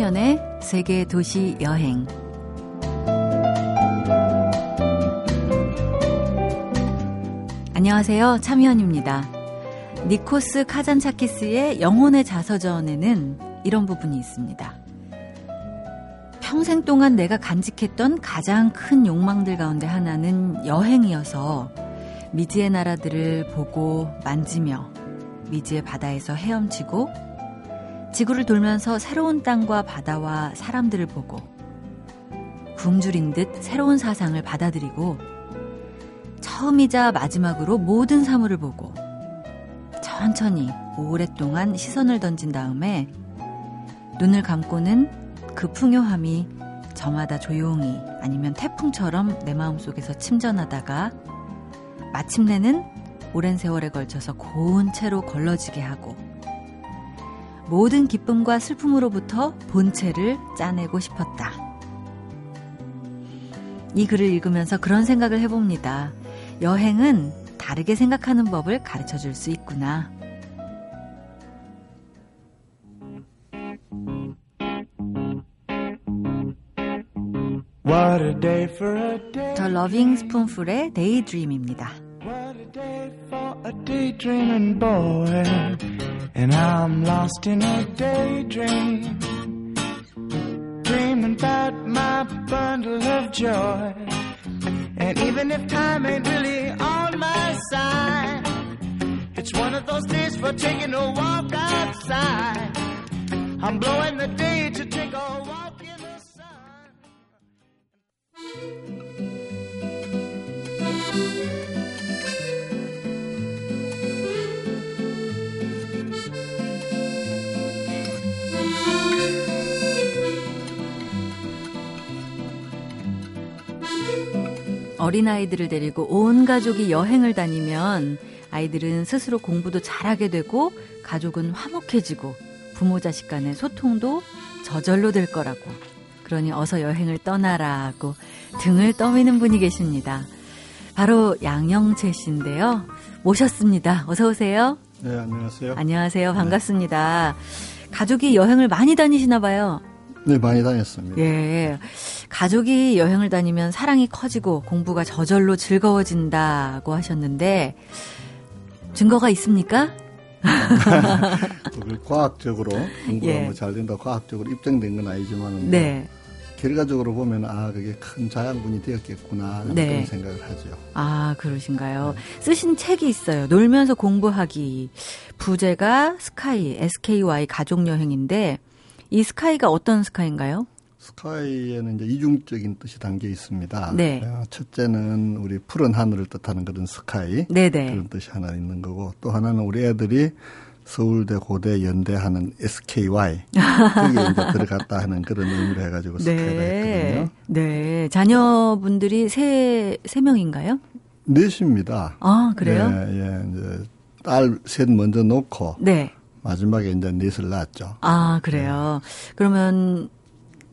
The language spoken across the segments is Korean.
청년의 세계 도시 여행. 안녕하세요. 차미연입니다. 니코스 카잔차키스의 영혼의 자서전에는 이런 부분이 있습니다. 평생 동안 내가 간직했던 가장 큰 욕망들 가운데 하나는 여행이어서 미지의 나라들을 보고 만지며 미지의 바다에서 헤엄치고 지구를 돌면서 새로운 땅과 바다와 사람들을 보고 굶주린 듯 새로운 사상을 받아들이고 처음이자 마지막으로 모든 사물을 보고 천천히 오랫동안 시선을 던진 다음에 눈을 감고는 그 풍요함이 저마다 조용히 아니면 태풍처럼 내 마음속에서 침전하다가 마침내는 오랜 세월에 걸쳐서 고운 채로 걸러지게 하고 모든 기쁨과 슬픔으로부터 본체를 짜내고 싶었다. 이 글을 읽으면서 그런 생각을 해봅니다. 여행은 다르게 생각하는 법을 가르쳐줄 수 있구나. What a day for a day. The Loving Spoonful의 Daydream입니다. What a day for a daydreaming boy. And I'm lost in a daydream, dreaming about my bundle of joy. And even if time ain't really on my side, it's one of those days for taking a walk outside. I'm blowing the day to take a walk in the sun. 어린아이들을 데리고 온 가족이 여행을 다니면 아이들은 스스로 공부도 잘하게 되고 가족은 화목해지고 부모 자식 간의 소통도 저절로 될 거라고, 그러니 어서 여행을 떠나라고 등을 떠미는 분이 계십니다. 바로 양영채 씨인데요. 모셨습니다. 어서 오세요. 네, 안녕하세요. 안녕하세요. 반갑습니다. 네. 가족이 여행을 많이 다니시나 봐요. 네, 많이 다녔습니다. 예. 가족이 여행을 다니면 사랑이 커지고 공부가 저절로 즐거워진다고 하셨는데, 증거가 있습니까? 과학적으로, 공부가 예. 뭐 잘 된다고 과학적으로 입증된 건 아니지만, 네. 결과적으로 보면, 아, 그게 큰 자양분이 되었겠구나, 네. 그런 생각을 하죠. 아, 그러신가요? 네. 쓰신 책이 있어요. 놀면서 공부하기. 부제가 스카이, SKY 가족여행인데, 이 스카이가 어떤 스카인가요? 스카이에는 이제 이중적인 뜻이 담겨 있습니다. 네. 첫째는 우리 푸른 하늘을 뜻하는 그런 스카이. 네네. 그런 뜻이 하나 있는 거고, 또 하나는 우리 애들이 서울대, 고대, 연대하는 SKY. 거기에 이제 들어갔다 하는 그런 의미로 해가지고 스카이를 네. 했거든요. 네. 자녀분들이 세 명인가요? 넷입니다. 아, 그래요? 네. 예. 이제 딸 셋 먼저 놓고. 네. 마지막에 이제 넷을 낳았죠. 아, 그래요. 네. 그러면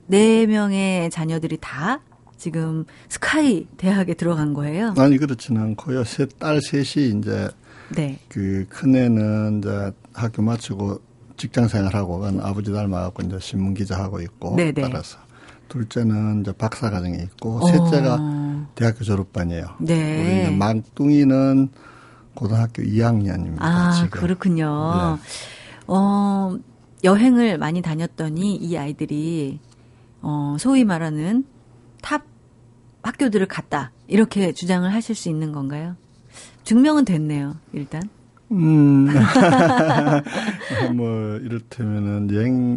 네 명의 자녀들이 다 지금 스카이 대학에 들어간 거예요? 아니, 그렇지는 않고요. 딸 셋이 이제 네. 그 큰애는 이제 학교 마치고 직장 생활하고, 아버지 닮아갖고 이제 신문 기자 하고 있고 네네. 따라서. 둘째는 이제 박사 과정에 있고 셋째가 대학교 졸업반이에요. 네. 우리 막둥이는 고등학교 2학년입니다. 아, 지금. 그렇군요. 네. 여행을 많이 다녔더니 이 아이들이 소위 말하는 탑 학교들을 갔다, 이렇게 주장을 하실 수 있는 건가요? 증명은 됐네요, 일단. 뭐 이를테면은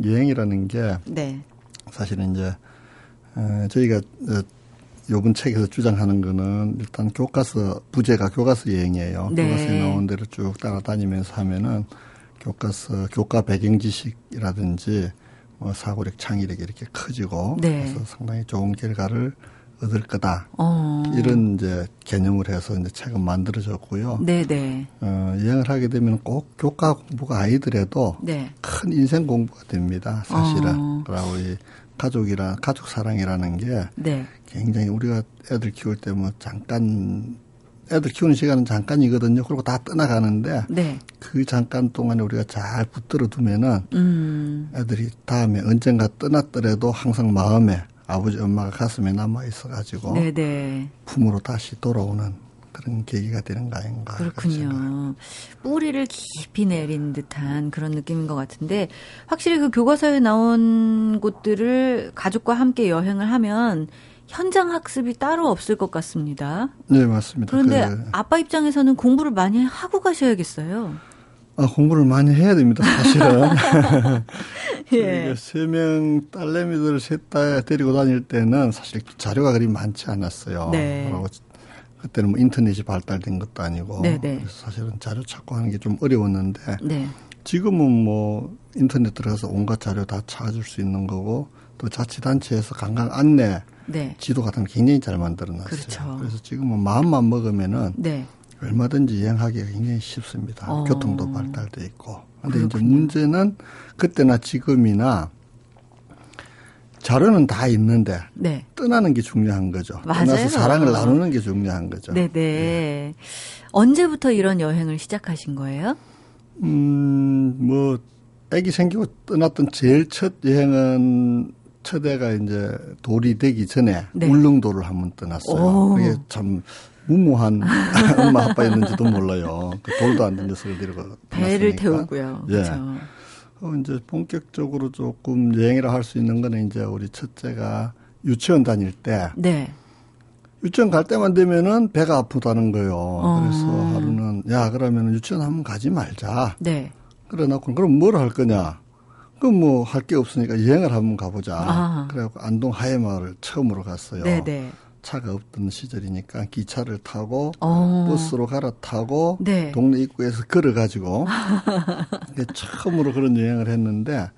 여행이라는 게 네. 사실은 이제 저희가 요번 책에서 주장하는 거는 일단 부제가 교과서 여행이에요. 네. 교과서에 나온 대로 쭉 따라다니면서 하면은 교과 배경 지식이라든지 뭐 사고력, 창의력이 이렇게 커지고 네. 그래서 상당히 좋은 결과를 얻을 거다. 이런 이제 개념을 해서 이제 책은 만들어졌고요. 네네. 여행을 하게 되면 꼭 교과 공부가 아니더라도 네. 큰 인생 공부가 됩니다. 사실은. 그러고 이 가족 사랑이라는 게 네. 굉장히 우리가 애들 키울 때 뭐 잠깐 애들 키우는 시간은 잠깐이거든요. 그러고 다 떠나가는데 네. 그 잠깐 동안에 우리가 잘 붙들어 두면은 애들이 다음에 언젠가 떠났더라도 항상 마음에 아버지 엄마가 가슴에 남아 있어가지고 네네. 품으로 다시 돌아오는 그런 계기가 되는 거 아닌가. 그렇군요. 뿌리를 깊이 내린 듯한 그런 느낌인 것 같은데 확실히 그 교과서에 나온 곳들을 가족과 함께 여행을 하면 현장 학습이 따로 없을 것 같습니다. 네, 맞습니다. 그런데 아빠 입장에서는 공부를 많이 하고 가셔야겠어요. 아, 공부를 많이 해야 됩니다, 사실은. 예. 세 명 딸내미들을 셋 다 데리고 다닐 때는 사실 자료가 그리 많지 않았어요. 네. 그때는 뭐 인터넷이 발달된 것도 아니고 네, 네. 그래서 사실은 자료 찾고 하는 게 좀 어려웠는데 네. 지금은 뭐 인터넷 들어가서 온갖 자료 다 찾아줄 수 있는 거고 또 자치단체에서 관광 안내 네. 지도 같은 거 굉장히 잘 만들어놨어요. 그렇죠. 그래서 지금은 마음만 먹으면은 네. 얼마든지 여행하기가 굉장히 쉽습니다. 교통도 발달돼 있고. 그런데 이제 문제는 그때나 지금이나 자료는 다 있는데 네. 떠나는 게 중요한 거죠. 맞아요. 떠나서 사랑을 나누는 게 중요한 거죠. 네네. 네. 언제부터 이런 여행을 시작하신 거예요? 뭐 아기 생기고 떠났던 제일 첫 여행은 첫 애가 이제 돌이 되기 전에 네. 울릉도를 한번 떠났어요. 오. 그게 참 무모한 엄마 아빠였는지도 몰라요. 그 돌도 안 된 데서 데리고 배를 태우고요. 예. 그렇죠. 이제 본격적으로 조금 여행이라 할 수 있는 거는 이제 우리 첫째가 유치원 다닐 때. 네. 유치원 갈 때만 되면은 배가 아프다는 거예요. 그래서 하루는 야 그러면 유치원 한번 가지 말자. 네. 그래 놓고 그럼 뭘 할 거냐? 그럼 뭐 할 게 없으니까 여행을 한번 가보자. 아. 그래갖고 안동 하회마을을 처음으로 갔어요. 네네. 차가 없던 시절이니까 기차를 타고 버스로 갈아타고 네. 동네 입구에서 걸어가지고 처음으로 그런 여행을 했는데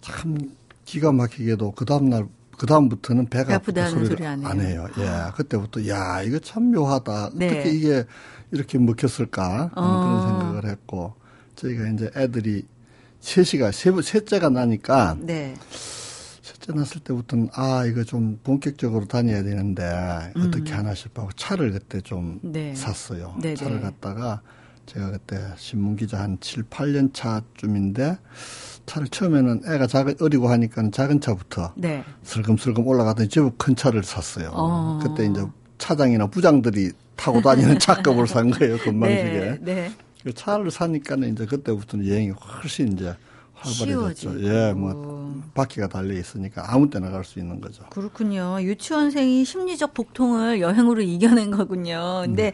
참 기가 막히게도 그 다음날 그 다음부터는 배가 아프다 소리를 안 해요. 예, 그때부터 야 이거 참 묘하다. 네. 어떻게 이게 이렇게 먹혔을까 그런 생각을 했고 저희가 이제 애들이 셋째가 나니까 네. 셋째 났을 때부터는 아 이거 좀 본격적으로 다녀야 되는데 어떻게 하나 싶어 하고 차를 그때 좀 네. 샀어요. 네네. 차를 갖다가 제가 그때 신문기자 한 7, 8년 차쯤인데 차를 처음에는 애가 어리고 하니까 작은 차부터 네. 슬금슬금 올라가더니 제법 큰 차를 샀어요. 그때 이제 차장이나 부장들이 타고 다니는 차값을 산 거예요. 건방지게. 네. 네. 차를 사니까는 이제 그때부터는 여행이 훨씬 이제 활발해졌죠. 쉬워지고. 예, 뭐 바퀴가 달려 있으니까 아무 때나 갈 수 있는 거죠. 그렇군요. 유치원생이 심리적 복통을 여행으로 이겨낸 거군요. 근데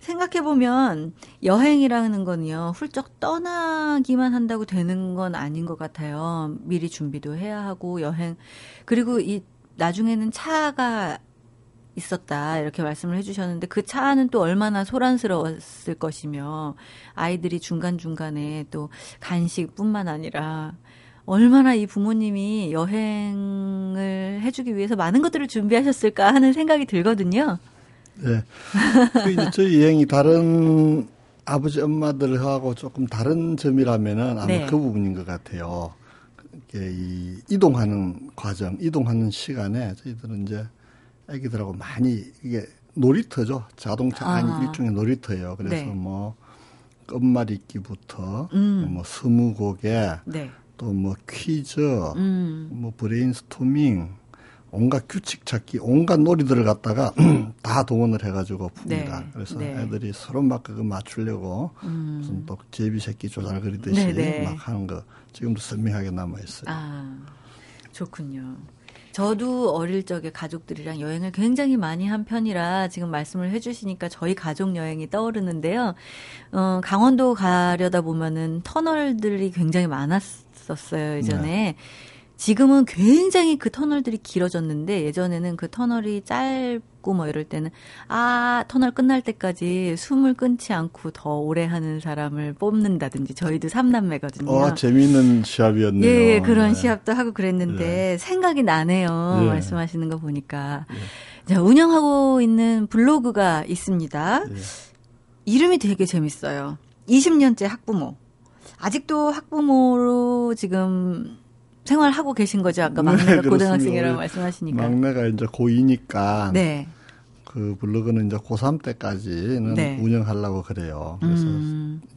생각해 보면 여행이라는 건요 훌쩍 떠나기만 한다고 되는 건 아닌 것 같아요. 미리 준비도 해야 하고 여행 그리고 이 나중에는 차가 있었다 이렇게 말씀을 해주셨는데 그 차는 또 얼마나 소란스러웠을 것이며 아이들이 중간중간에 또 간식뿐만 아니라 얼마나 이 부모님이 여행을 해주기 위해서 많은 것들을 준비하셨을까 하는 생각이 들거든요. 네. 이제 저희 여행이 다른 아버지 엄마들하고 조금 다른 점이라면은 아마 네. 그 부분인 것 같아요. 이 이동하는 과정, 이동하는 시간에 저희들은 이제 애기들하고 많이 이게 놀이터죠. 자동차 아니 일종의 놀이터예요. 그래서 네. 뭐 끝말잇기부터 뭐 스무고개 네. 또 뭐 퀴즈 뭐 브레인스토밍 온갖 규칙 찾기 온갖 놀이들을 갖다가 다 동원을 해가지고 풉니다. 네. 그래서 네. 애들이 서로 막 그거 맞추려고 무슨 또 제비새끼 조잘 그리듯이 네, 네. 막 하는 거 지금도 선명하게 남아있어요. 아, 좋군요. 저도 어릴 적에 가족들이랑 여행을 굉장히 많이 한 편이라 지금 말씀을 해주시니까 저희 가족 여행이 떠오르는데요. 강원도 가려다 보면은 터널들이 굉장히 많았었어요, 예전에. 네. 지금은 굉장히 그 터널들이 길어졌는데 예전에는 그 터널이 짧고 뭐 이럴 때는 아 터널 끝날 때까지 숨을 끊지 않고 더 오래 하는 사람을 뽑는다든지 저희도 3남매거든요. 재미있는 시합이었네요. 예, 그런 네. 시합도 하고 그랬는데 예. 생각이 나네요. 예. 말씀하시는 거 보니까. 예. 자, 운영하고 있는 블로그가 있습니다. 예. 이름이 되게 재밌어요. 20년째 학부모. 아직도 학부모로 지금 생활하고 계신 거죠? 아까 막내가 네, 고등학생이라고 말씀하시니까. 막내가 이제 고2니까. 네. 그 블로그는 이제 고3 때까지는 네. 운영하려고 그래요. 그래서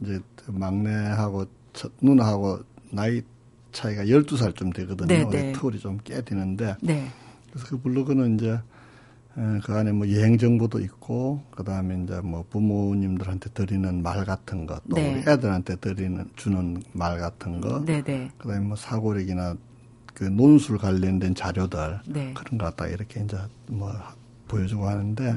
이제 막내하고 첫 누나하고 나이 차이가 12살쯤 되거든요. 네, 네. 터울이 좀 깨지는데 네. 그래서 그 블로그는 이제 그 안에 뭐 여행 정보도 있고 그다음에 이제 뭐 부모님들한테 드리는 말 같은 것, 또 네. 우리 애들한테 주는 말 같은 거, 네, 네. 그다음에 뭐 사고력이나 그 논술 관련된 자료들 네. 그런 것 다 이렇게 이제 뭐 보여주고 하는데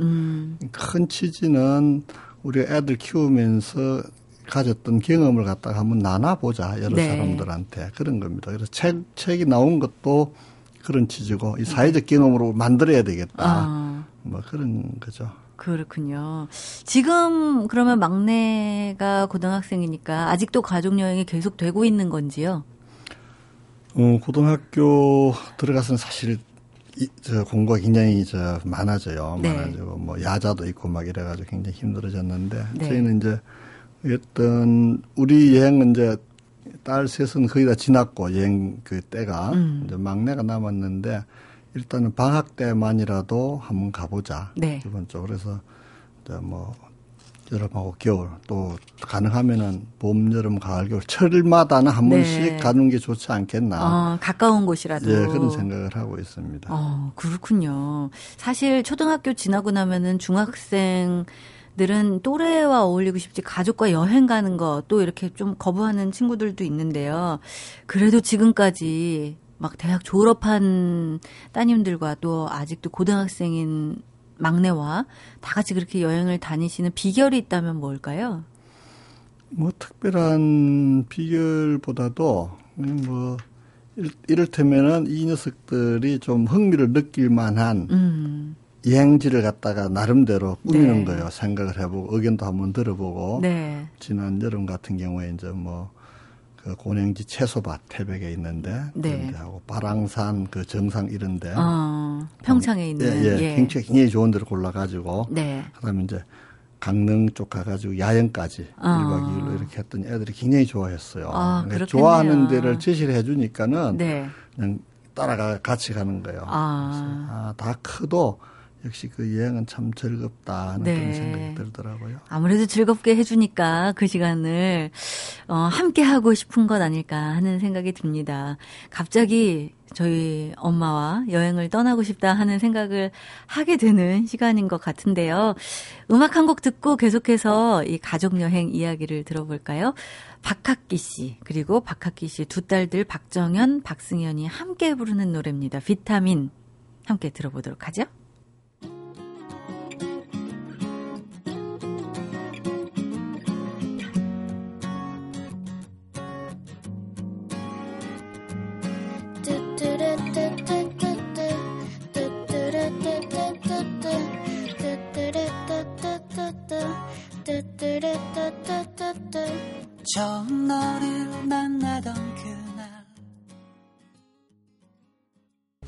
큰 취지는 우리 애들 키우면서 가졌던 경험을 갖다가 한번 나눠보자 여러 네. 사람들한테 그런 겁니다. 그래서 책이 나온 것도 그런 취지고 이 사회적 경험으로 만들어야 되겠다. 아. 뭐 그런 거죠. 그렇군요. 지금 그러면 막내가 고등학생이니까 아직도 가족여행이 계속되고 있는 건지요? 고등학교 들어가서는 사실 공부가 굉장히 많아져요. 네. 많아지고 뭐 야자도 있고 막 이래가지고 굉장히 힘들어졌는데 네. 저희는 이제 어떤 우리 여행은 이제 딸 셋은 거의 다 지났고 여행 그 때가 이제 막내가 남았는데 일단은 방학 때만이라도 한번 가보자. 네. 기본적으로 그래서 이제 뭐 여름하고 겨울 또 가능하면은 봄, 여름, 가을, 겨울 철마다는 한 네. 번씩 가는 게 좋지 않겠나. 가까운 곳이라도. 예, 그런 생각을 하고 있습니다. 그렇군요. 사실 초등학교 지나고 나면은 중학생 들은 또래와 어울리고 싶지 가족과 여행 가는 거 또 이렇게 좀 거부하는 친구들도 있는데요. 그래도 지금까지 막 대학 졸업한 따님들과 또 아직도 고등학생인 막내와 다 같이 그렇게 여행을 다니시는 비결이 있다면 뭘까요? 뭐 특별한 비결보다도 뭐 이를테면은 이 녀석들이 좀 흥미를 느낄 만한 여행지를 갖다가 나름대로 꾸미는 네. 거예요. 생각을 해보고 의견도 한번 들어보고 네. 지난 여름 같은 경우에 이제 뭐 그 고냉지 채소밭 태백에 있는데 네. 그런데 하고 바랑산 그 정상 이런데 평창에 있는 예. 경치가 굉장히 좋은 데를 골라가지고 네. 그다음에 이제 강릉 쪽 가가지고 야영까지 1박 2일로 이렇게 했더니 애들이 굉장히 좋아했어요. 그러니까 좋아하는 데를 제시를 해주니까는 네. 그냥 따라가 같이 가는 거예요. 다 크도 역시 그 여행은 참 즐겁다 하는 네. 그런 생각이 들더라고요. 아무래도 즐겁게 해주니까 그 시간을 함께 하고 싶은 것 아닐까 하는 생각이 듭니다. 갑자기 저희 엄마와 여행을 떠나고 싶다 하는 생각을 하게 되는 시간인 것 같은데요. 음악 한 곡 듣고 계속해서 이 가족여행 이야기를 들어볼까요? 박학기 씨 그리고 박학기 씨 두 딸들 박정현, 박승현이 함께 부르는 노래입니다. 비타민 함께 들어보도록 하죠. 처음 너를 만나던 그날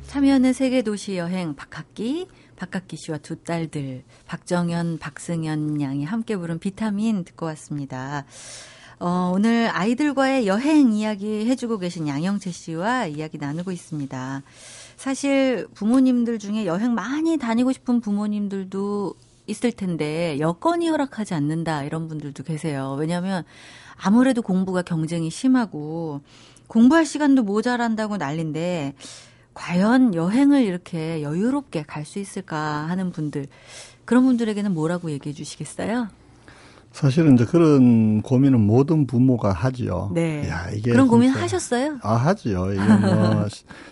참여하는 세계도시 여행 박학기 씨와 두 딸들 박정현, 박승현 양이 함께 부른 비타민 듣고 왔습니다. 오늘 아이들과의 여행 이야기 해주고 계신 양영채 씨와 이야기 나누고 있습니다. 사실 부모님들 중에 여행 많이 다니고 싶은 부모님들도 있을 텐데 여건이 허락하지 않는다 이런 분들도 계세요. 왜냐하면 아무래도 공부가 경쟁이 심하고 공부할 시간도 모자란다고 난리인데 과연 여행을 이렇게 여유롭게 갈 수 있을까 하는 분들 그런 분들에게는 뭐라고 얘기해 주시겠어요? 사실은 이제 그런 고민은 모든 부모가 하지요. 네. 야, 이게 그런 고민 하셨어요? 하지요. 이게 뭐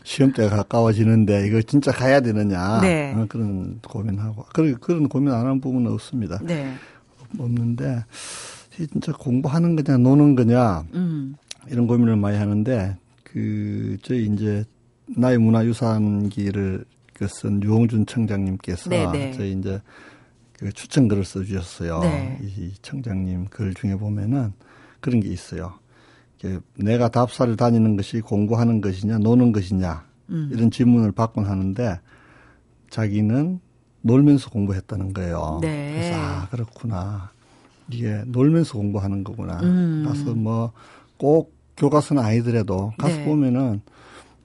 시험 때가 가까워지는데 이거 진짜 가야 되느냐. 네. 그런 고민하고 그런 고민 안 하는 부모는 없습니다. 네. 없는데 진짜 공부하는 거냐 노는 거냐 이런 고민을 많이 하는데 그 저희 이제 나의 문화유산기를 쓴 유홍준 청장님께서 네, 네. 저희 이제 그 추천글을 써주셨어요. 네. 이 청장님 글 중에 보면은 그런 게 있어요. 내가 답사를 다니는 것이 공부하는 것이냐 노는 것이냐 이런 질문을 받곤 하는데 자기는 놀면서 공부했다는 거예요. 네. 그래서 그렇구나. 이게 놀면서 공부하는 거구나. 가서 뭐 꼭 교과서는 아니더라도 가서 네. 보면은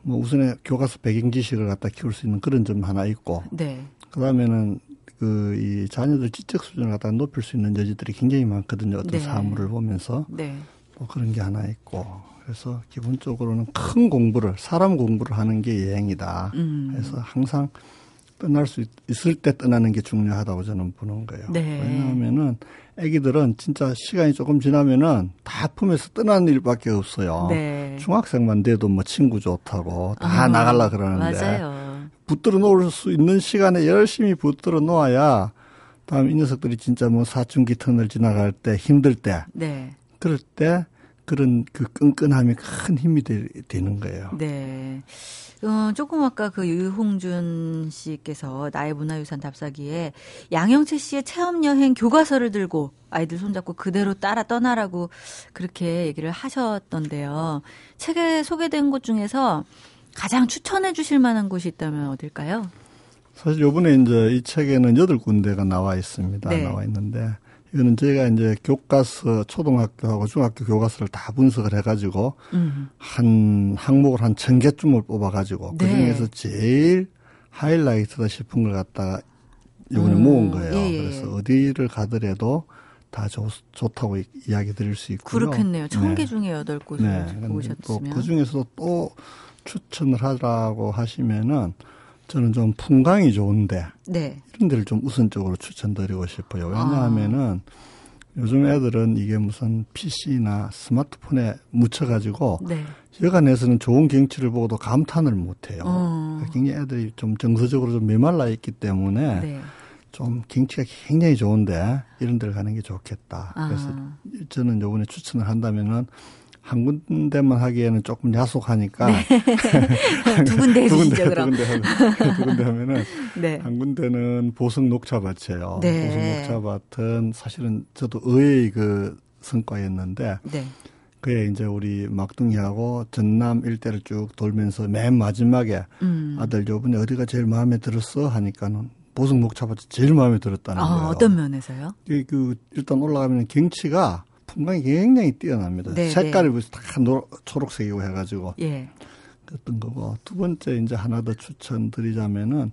뭐 우선에 교과서 배경 지식을 갖다 키울 수 있는 그런 점 하나 있고 네. 그다음에는 그 이 자녀들 지적 수준을 갖다 높일 수 있는 여지들이 굉장히 많거든요. 어떤 네. 사물을 보면서 네. 뭐 그런 게 하나 있고, 그래서 기본적으로는 큰 공부를, 사람 공부를 하는 게 여행이다. 그래서 항상 떠날 수 있을 때 떠나는 게 중요하다고 저는 보는 거예요. 네. 왜냐하면은 아기들은 진짜 시간이 조금 지나면은 다 품에서 떠나는 일밖에 없어요. 네. 중학생만 돼도 뭐 친구 좋다고 다 나가려 그러는데 맞아요. 붙들어 놓을 수 있는 시간에 열심히 붙들어 놓아야 다음 이 녀석들이 진짜 뭐 사춘기 턴을 지나갈 때 힘들 때 네. 그럴 때 그런 그 끈끈함이 큰 힘이 되는 거예요. 네. 조금 아까 그 유홍준 씨께서 나의 문화유산 답사기에 양영채 씨의 체험여행 교과서를 들고 아이들 손잡고 그대로 따라 떠나라고 그렇게 얘기를 하셨던데요. 책에 소개된 곳 중에서 가장 추천해 주실 만한 곳이 있다면 어딜까요? 사실 요번에 이제 이 책에는 8군데가 나와 있습니다. 네. 나와 있는데 이거는 저희가 이제 교과서, 초등학교하고 중학교 교과서를 다 분석을 해가지고, 한, 항목을 한 1000개쯤을 뽑아가지고, 네. 그 중에서 제일 하이라이트다 싶은 걸 갖다가 요번에 모은 거예요. 예. 그래서 어디를 가더라도 다 좋다고 이야기 드릴 수 있고요. 그렇겠네요. 1000개 네. 중에 8곳을 네. 보셨으면. 그 중에서도 또 추천을 하라고 하시면은, 저는 좀 풍광이 좋은데 네. 이런 데를 좀 우선적으로 추천드리고 싶어요. 왜냐하면은 요즘 애들은 이게 무슨 PC나 스마트폰에 묻혀가지고 네. 여간에서는 좋은 경치를 보고도 감탄을 못해요. 굉장히 애들이 좀 정서적으로 좀 메말라 있기 때문에 네. 좀 경치가 굉장히 좋은데 이런 데를 가는 게 좋겠다. 그래서 저는 요번에 추천을 한다면은 한 군데만 하기에는 조금 야속하니까. 네. 두 군데 해주시죠, 그럼. 두 군데 하면은. 네. 한 군데는 보성 녹차밭이에요. 네. 보성 녹차밭은 사실은 저도 의외의 그 성과였는데. 네. 그에 이제 우리 막둥이하고 전남 일대를 쭉 돌면서 맨 마지막에 아들 요번에 어디가 제일 마음에 들었어? 하니까는. 보성 녹차밭이 제일 마음에 들었다는 거예요. 어떤 면에서요? 일단 올라가면 경치가 풍광이 굉장히 뛰어납니다. 네, 색깔이 벌써 다 초록색이고 해가지고 예. 그랬던 거고, 두 번째 이제 하나 더 추천드리자면은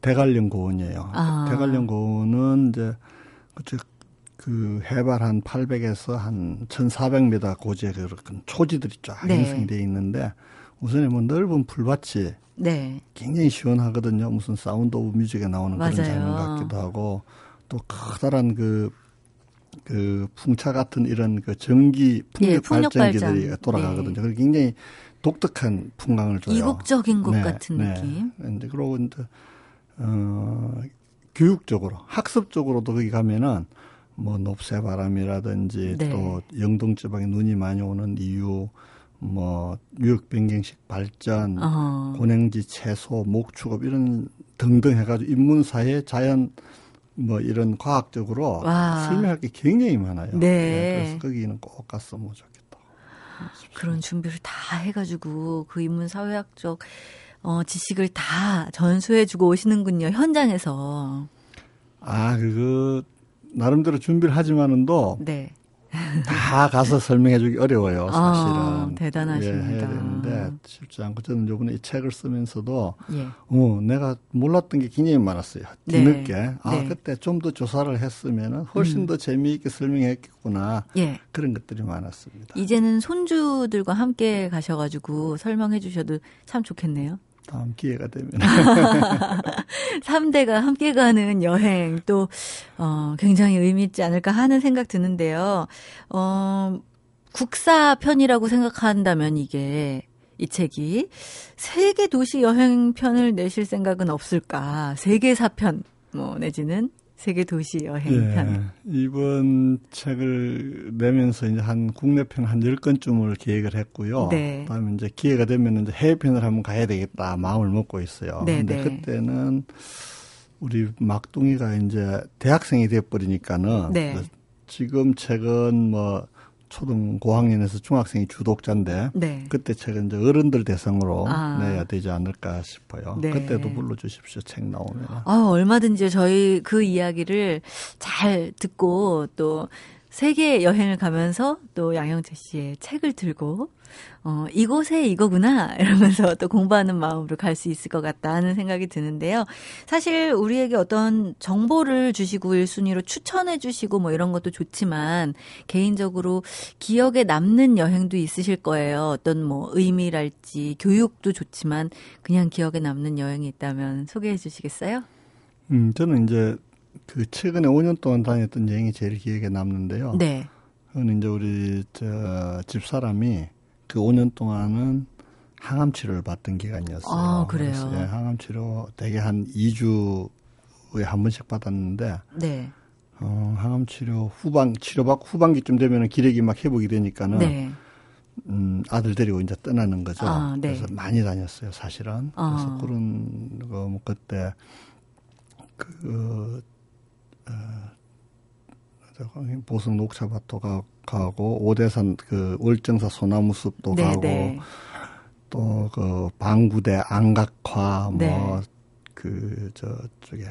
대관령 고원이에요. 대관령 고원은 이제 그 해발 한 800에서 한 1,400m 고지에 그런 초지들이 쫙 네. 형성이 돼 있는데 우선에 뭐 넓은 풀밭이 네. 굉장히 시원하거든요. 무슨 사운드 오브 뮤직에 나오는 맞아요. 그런 장면 같기도 하고 또 커다란 그 풍차 같은 이런 그 전기 풍력발전기들이 예, 돌아가거든요. 네. 굉장히 독특한 풍광을 줘요. 이국적인 것 네, 같은 네. 느낌. 그런데 그러고 이제 교육적으로, 학습적으로도 거기 가면은 뭐 높새바람이라든지 네. 또 영동지방에 눈이 많이 오는 이유, 뭐 유역변경식 발전, 고냉지 채소, 목축업 이런 등등 해가지고 인문사회, 자연 뭐 이런 과학적으로 설명할 게 굉장히 많아요. 네. 네, 그래서 거기는 꼭 갔으면 좋겠다. 그런 준비를 다 해가지고 그 인문사회학적 지식을 다 전수해주고 오시는군요. 현장에서. 그거 나름대로 준비를 하지만은도 네. 다 가서 설명해주기 어려워요. 사실은. 대단하십니다. 예, 해야 되는데 쉽지 않고 저는 요번에 이 책을 쓰면서도 예. 내가 몰랐던 게 굉장히 많았어요. 뒤늦게. 네. 네. 그때 좀 더 조사를 했으면 훨씬 더 재미있게 설명했겠구나. 예. 그런 것들이 많았습니다. 이제는 손주들과 함께 가셔가지고 설명해 주셔도 참 좋겠네요. 다음 기회가 되면. 3대가 함께 가는 여행 또 굉장히 의미 있지 않을까 하는 생각 드는데요. 국사편이라고 생각한다면 이게 이 책이 세계 도시 여행편을 내실 생각은 없을까? 세계사편 뭐 내지는 세계 도시 여행편. 예, 이번 책을 내면서 이제 한 국내편 한 10건쯤을 계획을 했고요. 네. 그다음에 이제 기회가 되면 이제 해외편을 한번 가야 되겠다 마음을 먹고 있어요. 그런데 네, 네. 그때는 우리 막둥이가 이제 대학생이 돼버리니까는 네. 지금 책은 뭐 초등 고학년에서 중학생이 주독자인데 네. 그때 책은 이제 어른들 대상으로 내야 되지 않을까 싶어요. 네. 그때도 불러주십시오. 책 나오면. 얼마든지 저희 그 이야기를 잘 듣고 또 세계 여행을 가면서 또 양영채 씨의 책을 들고 이곳에 이거구나 이러면서 또 공부하는 마음으로 갈 수 있을 것 같다는 생각이 드는데요. 사실 우리에게 어떤 정보를 주시고 1순위로 추천해 주시고 뭐 이런 것도 좋지만 개인적으로 기억에 남는 여행도 있으실 거예요. 어떤 뭐 의미랄지 교육도 좋지만 그냥 기억에 남는 여행이 있다면 소개해 주시겠어요? 저는 이제 그 최근에 5년 동안 다녔던 여행이 제일 기억에 남는데요. 네. 그건 이제 우리 집사람이 그 5년 동안은 항암 치료를 받던 기간이었어요. 아, 그래요? 예, 항암 치료 대개 한 2주에 한 번씩 받았는데, 네. 항암 치료 치료받고 후반기쯤 되면은 기력이 막 회복이 되니까는, 네. 아들 데리고 이제 떠나는 거죠. 아, 네. 그래서 많이 다녔어요, 사실은. 아. 그래서 그런 거, 뭐, 그때, 보성 녹차밭도 가고 오대산 그 월정사 소나무숲도 가고, 네. 또 그 방구대 안각화, 네. 뭐 그 저쪽에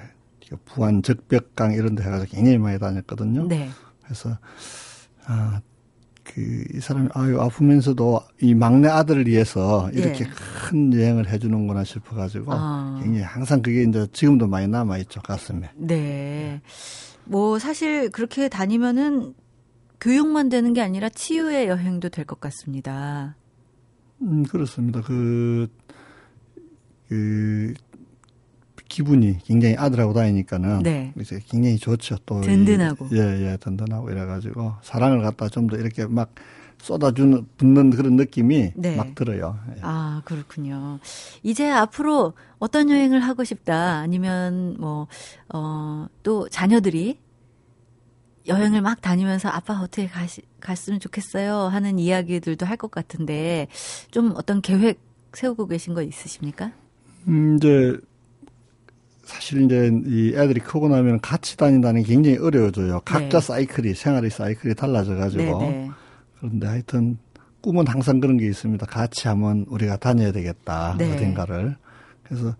부안 적벽강 이런 데 해가지고 굉장히 많이 다녔거든요. 네. 그래서 그 이 사람이 아프면서도 이 막내 아들을 위해서 이렇게, 예. 큰 여행을 해주는구나 싶어가지고, 굉장히 항상 그게 이제 지금도 많이 남아있죠, 가슴에. 네. 예. 뭐 사실 그렇게 다니면은 교육만 되는 게 아니라 치유의 여행도 될 것 같습니다. 그렇습니다. 그 기분이 굉장히 아들하고 다니니까는, 네. 이제 굉장히 좋죠. 또 든든하고. 예, 든든하고 이래가지고 사랑을 갖다 좀 더 이렇게 막 쏟아주는 붙는 그런 느낌이, 네. 막 들어요. 예. 아, 그렇군요. 이제 앞으로 어떤 여행을 하고 싶다, 아니면 뭐 또 자녀들이 여행을 막 다니면서 아빠 어떻게 갔으면 좋겠어요 하는 이야기들도 할 것 같은데 좀 어떤 계획 세우고 계신 거 있으십니까? 이제 사실 이제 이 애들이 크고 나면 같이 다닌다는 게 굉장히 어려워져요. 각자, 네. 생활의 사이클이 달라져가지고. 네네. 그런데 하여튼 꿈은 항상 그런 게 있습니다. 같이 하면 우리가 다녀야 되겠다. 네. 어딘가를. 그래서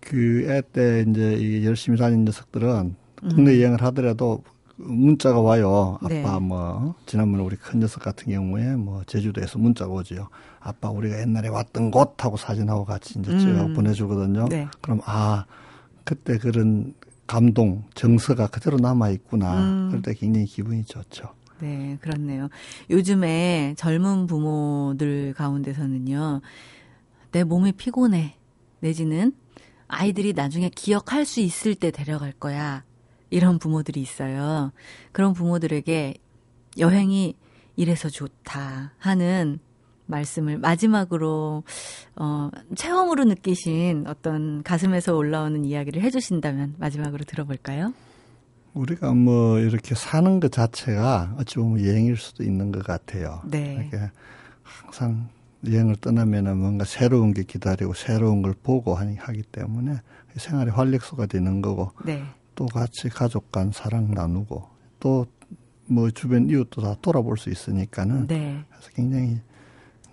그 애 때 이제 이 열심히 다닌 녀석들은 국내 여행을 하더라도 문자가 와요. 아빠, 네. 뭐 지난번에 우리 큰 녀석 같은 경우에 뭐 제주도에서 문자가 오지요. 아빠 우리가 옛날에 왔던 곳하고 사진하고 같이 이제 찍어 보내주거든요. 네. 그럼 그때 그런 감동, 정서가 그대로 남아 있구나. 그럴 때 굉장히 기분이 좋죠. 네, 그렇네요. 요즘에 젊은 부모들 가운데서는요, 내 몸이 피곤해 내지는 아이들이 나중에 기억할 수 있을 때 데려갈 거야. 이런 부모들이 있어요. 그런 부모들에게 여행이 이래서 좋다 하는 말씀을 마지막으로 체험으로 느끼신 어떤 가슴에서 올라오는 이야기를 해주신다면 마지막으로 들어볼까요? 우리가 뭐 이렇게 사는 것 자체가 어찌 보면 여행일 수도 있는 것 같아요. 네. 항상 여행을 떠나면 뭔가 새로운 게 기다리고 새로운 걸 보고 하기 때문에 생활의 활력소가 되는 거고, 네. 또 같이 가족 간 사랑 나누고 또 뭐 주변 이웃도 다 돌아볼 수 있으니까는, 네. 그래서 굉장히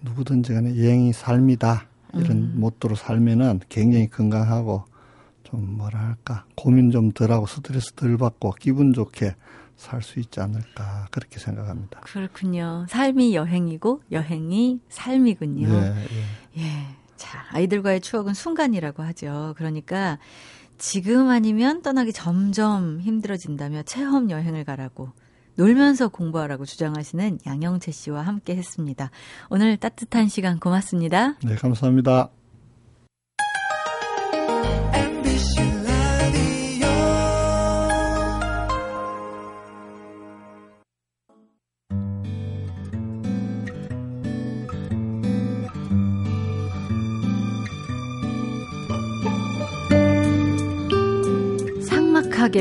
누구든지 간에 여행이 삶이다 이런 모토로 살면은 굉장히 건강하고 좀 뭐랄까 고민 좀 덜하고 스트레스 덜 받고 기분 좋게 살 수 있지 않을까 그렇게 생각합니다. 그렇군요. 삶이 여행이고 여행이 삶이군요. 예. 자, 아이들과의 추억은 순간이라고 하죠. 그러니까 지금 아니면 떠나기 점점 힘들어진다며 체험 여행을 가라고, 놀면서 공부하라고 주장하시는 양영채 씨와 함께 했습니다. 오늘 따뜻한 시간 고맙습니다. 네, 감사합니다.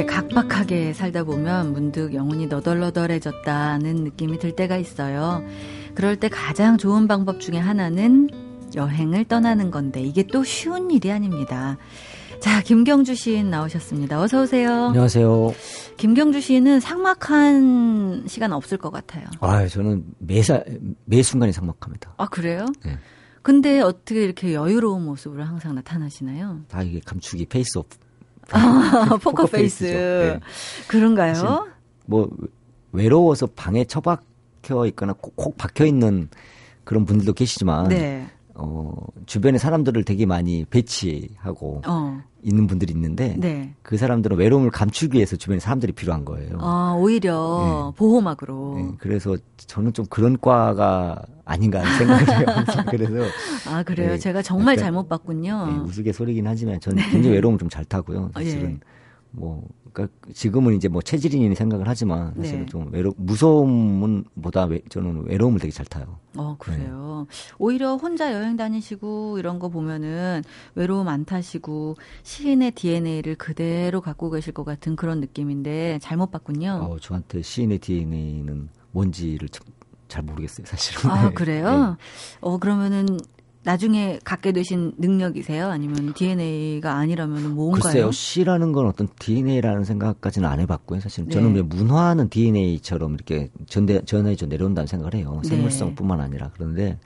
각박하게 살다 보면 문득 영혼이 너덜너덜해졌다는 느낌이 들 때가 있어요. 그럴 때 가장 좋은 방법 중에 하나는 여행을 떠나는 건데 이게 또 쉬운 일이 아닙니다. 자, 김경주 시인 나오셨습니다. 어서 오세요. 안녕하세요. 김경주 시인은 삭막한 시간 없을 것 같아요. 저는 매 순간이 삭막합니다. 아, 그래요? 네. 근데 어떻게 이렇게 여유로운 모습으로 항상 나타나시나요? 이게 감추기 페이스업. 포커페이스. 네. 그런가요? 뭐 외로워서 방에 처박혀 있거나 콕 박혀 있는 그런 분들도 계시지만 네. 주변의 사람들을 되게 많이 배치하고 있는 분들이 있는데 네. 그 사람들은 외로움을 감추기 위해서 주변에 사람들이 필요한 거예요. 아, 오히려 네. 보호막으로. 네, 그래서 저는 좀 그런 과가 아닌가 하는 생각을 해요. 그래서 아 그래요? 네, 제가 정말 약간, 잘못 봤군요. 네, 우스갯소리긴 하지만 저는 네. 굉장히 외로움을 좀 잘 타고요. 사실은 네. 뭐 그러니까 지금은 이제 뭐 체질인이 생각을 하지만 사실은 네. 좀 무서움보다 저는 외로움을 되게 잘 타요. 그래요. 네. 오히려 혼자 여행 다니시고 이런 거 보면은 외로움 안 타시고 시인의 DNA를 그대로 갖고 계실 것 같은 그런 느낌인데 잘못 봤군요. 저한테 시인의 DNA는 뭔지를 잘 모르겠어요, 사실은. 아 그래요? 네. 그러면은. 나중에 갖게 되신 능력이세요? 아니면 DNA가 아니라면 뭔가요? 글쎄요. 시라는 건 어떤 DNA라는 생각까지는 안 해봤고요. 사실 네. 저는 문화는 DNA처럼 이렇게 전해져 내려온다는 생각을 해요. 네. 생물성뿐만 아니라. 그런데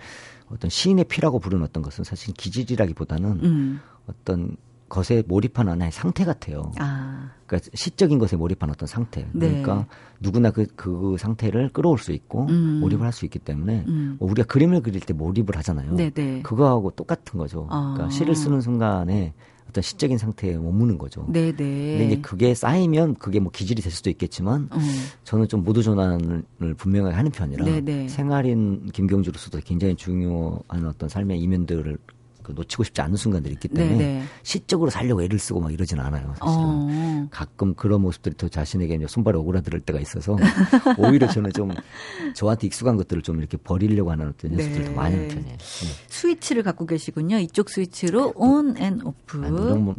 어떤 시인의 피라고 부르는 어떤 것은 사실 기질이라기보다는 어떤 것에 몰입한 하나의 상태 같아요. 아. 그러니까 시적인 것에 몰입한 어떤 상태. 그러니까 네. 누구나 그 상태를 끌어올 수 있고 몰입을 할 수 있기 때문에 우리가 그림을 그릴 때 몰입을 하잖아요. 네네. 그거하고 똑같은 거죠. 아. 그러니까 시를 쓰는 순간에 어떤 시적인 상태에 머무는 거죠. 네네. 근데 이제 그게 쌓이면 그게 뭐 기질이 될 수도 있겠지만 저는 좀 모두 전환을 분명하게 하는 편이라 네네. 생활인 김경주로서도 굉장히 중요한 어떤 삶의 이면들을 놓치고 싶지 않은 순간들이 있기 때문에 네네. 시적으로 살려고 애를 쓰고 막 이러진 않아요. 사실은 가끔 그런 모습들이 더 자신에게 손발이 오그라들 때가 있어서 오히려 저는 좀 저한테 익숙한 것들을 좀 이렇게 버리려고 하는 어떤 네. 연습들을 더 많이 하는 편이에요. 네. 스위치를 갖고 계시군요. 이쪽 스위치로 온 앤 오프.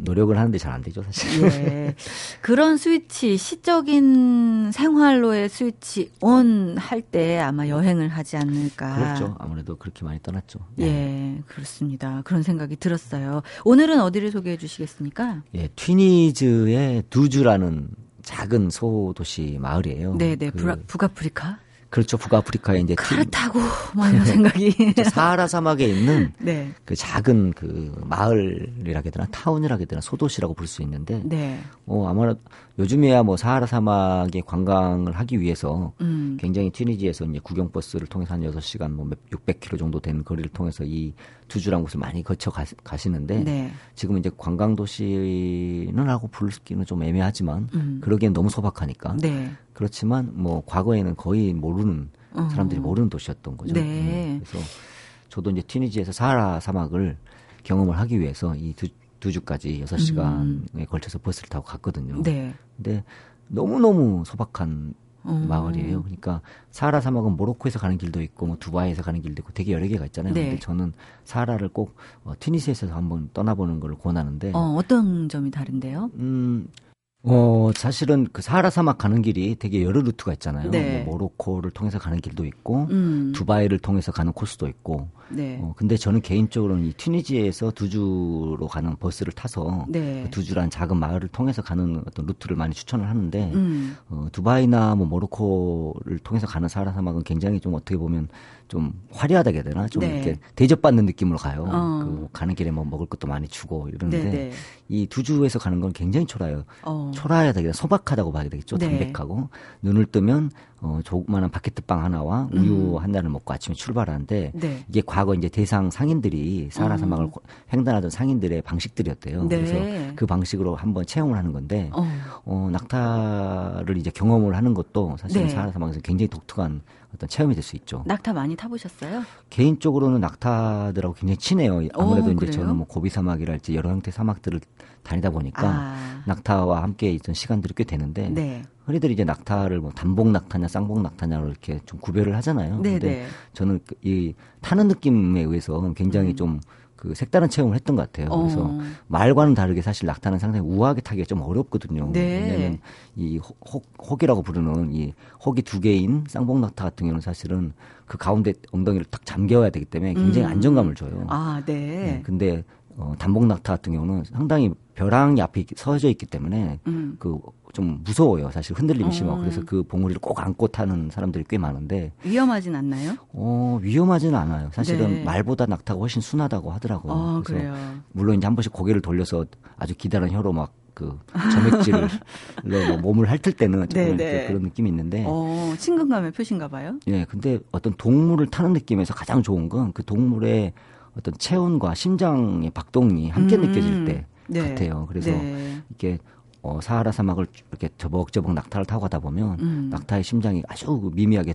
노력을 하는데 잘 안 되죠, 사실. 예. 그런 스위치, 시적인 생활로의 스위치 온 할 때 아마 여행을 하지 않을까. 그렇죠. 아무래도 그렇게 많이 떠났죠. 네. 예, 그렇습니다. 그런 생각이 들었어요. 오늘은 어디를 소개해 주시겠습니까? 예, 튀니지의 두주라는 작은 소도시 마을이에요. 네, 네. 북아프리카? 그렇죠. 북아프리카에 이제 카르타고 막 이런 생각이 사하라 사막에 있는 네. 그 작은 그 마을이라고 해야 되나 타운이라고 해야 되나 소도시라고 볼 수 있는데 네. 아마 요즘에야 뭐 사하라 사막에 관광을 하기 위해서 굉장히 튀니지에서 이제 구경 버스를 통해서 한 6시간 뭐 600km 정도 된 거리를 통해서 이 두주라는 곳을 많이 거쳐 가시는데 네. 지금 이제 관광 도시는 하고 부르기는 좀 애매하지만 그러기엔 너무 소박하니까 네. 그렇지만 뭐 과거에는 거의 모르는 사람들이 모르는 도시였던 거죠. 네. 그래서 저도 이제 튀니지에서 사하라 사막을 경험을 하기 위해서 이 두주까지 6시간에 걸쳐서 버스를 타고 갔거든요. 네. 근데 너무너무 소박한 마을이에요. 그러니까 사하라 사막은 모로코에서 가는 길도 있고 뭐 두바이에서 가는 길도 있고 되게 여러 개가 있잖아요. 네. 근데 저는 사하라를 꼭 튀니지에서 한번 떠나보는 걸 권하는데 어떤 점이 다른데요? 사실은 그 사하라 사막 가는 길이 되게 여러 루트가 있잖아요. 네. 뭐 모로코를 통해서 가는 길도 있고, 두바이를 통해서 가는 코스도 있고. 네. 근데 저는 개인적으로는 이 튀니지에서 두주로 가는 버스를 타서 네. 그 두주라는 작은 마을을 통해서 가는 어떤 루트를 많이 추천을 하는데, 두바이나 뭐 모로코를 통해서 가는 사하라 사막은 굉장히 좀 어떻게 보면 좀 화려하다고 해야 되나? 좀 네. 이렇게 대접받는 느낌으로 가요. 그 가는 길에 뭐 먹을 것도 많이 주고 이러는데, 네. 이 두주에서 가는 건 굉장히 초라해요. 초라해야 되겠다. 소박하다고 봐야 되겠죠. 네. 담백하고. 눈을 뜨면, 조그만한 바게트빵 하나와 우유 한 잔을 먹고 아침에 출발하는데, 네. 이게 과거 이제 대상 상인들이 사하라 사막을 횡단하던 상인들의 방식들이었대요. 네. 그래서 그 방식으로 한번 체험을 하는 건데, 낙타를 이제 경험을 하는 것도 사실은 네. 사하라 사막에서 굉장히 독특한 어떤 체험이 될 수 있죠. 낙타 많이 타보셨어요? 개인적으로는 낙타들하고 굉장히 친해요. 아무래도 이제 저는 뭐 고비 사막이랄지 여러 형태 사막들을 다니다 보니까 낙타와 함께 있던 시간들이 꽤 되는데 네. 흔히들 이제 낙타를 뭐 단복 낙타냐 쌍복 낙타냐로 이렇게 좀 구별을 하잖아요. 네, 근데 네. 저는 이 타는 느낌에 의해서 굉장히 좀 그 색다른 체험을 했던 것 같아요. 그래서 말과는 다르게 사실 낙타는 상당히 우아하게 타기가 좀 어렵거든요. 네. 왜냐하면 이 혹이라고 부르는 이 혹이 두 개인 쌍복낙타 같은 경우는 사실은 그 가운데 엉덩이를 딱 잠겨야 되기 때문에 굉장히 안정감을 줘요. 아, 네. 네. 근데 단복낙타 같은 경우는 상당히 벼랑이 앞에 서져 있기 때문에 그 좀 무서워요. 사실 흔들림이 심하고. 그래서 그 봉우리를 꼭 안고 타는 사람들이 꽤 많은데. 위험하진 않나요? 위험하지는 않아요. 사실은 네. 말보다 낙타가 훨씬 순하다고 하더라고요. 그래서 그래요? 물론 이제 한 번씩 고개를 돌려서 아주 기다란 혀로 막 그 점액질로 뭐 몸을 핥을 때는 조금 그런 느낌이 있는데. 친근감의 표시인가 봐요. 네, 근데 어떤 동물을 타는 느낌에서 가장 좋은 건 그 동물의 어떤 체온과 심장의 박동이 함께 느껴질 때 같아요. 그래서 이렇게 사하라 사막을 이렇게 저벅저벅 낙타를 타고 가다 보면 낙타의 심장이 아주 미미하게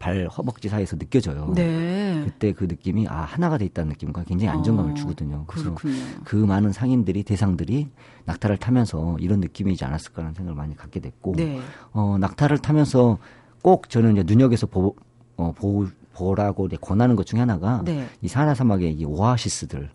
발 허벅지 사이에서 느껴져요. 네. 그때 그 느낌이 하나가 돼 있다는 느낌과 굉장히 안정감을 주거든요. 그래서 그 많은 상인들이 대상들이 낙타를 타면서 이런 느낌이지 않았을까라는 생각을 많이 갖게 됐고 낙타를 타면서 꼭 저는 이제 눈여겨서 보라고 권하는 것 중에 하나가 이 사하라 사막의 이 오아시스들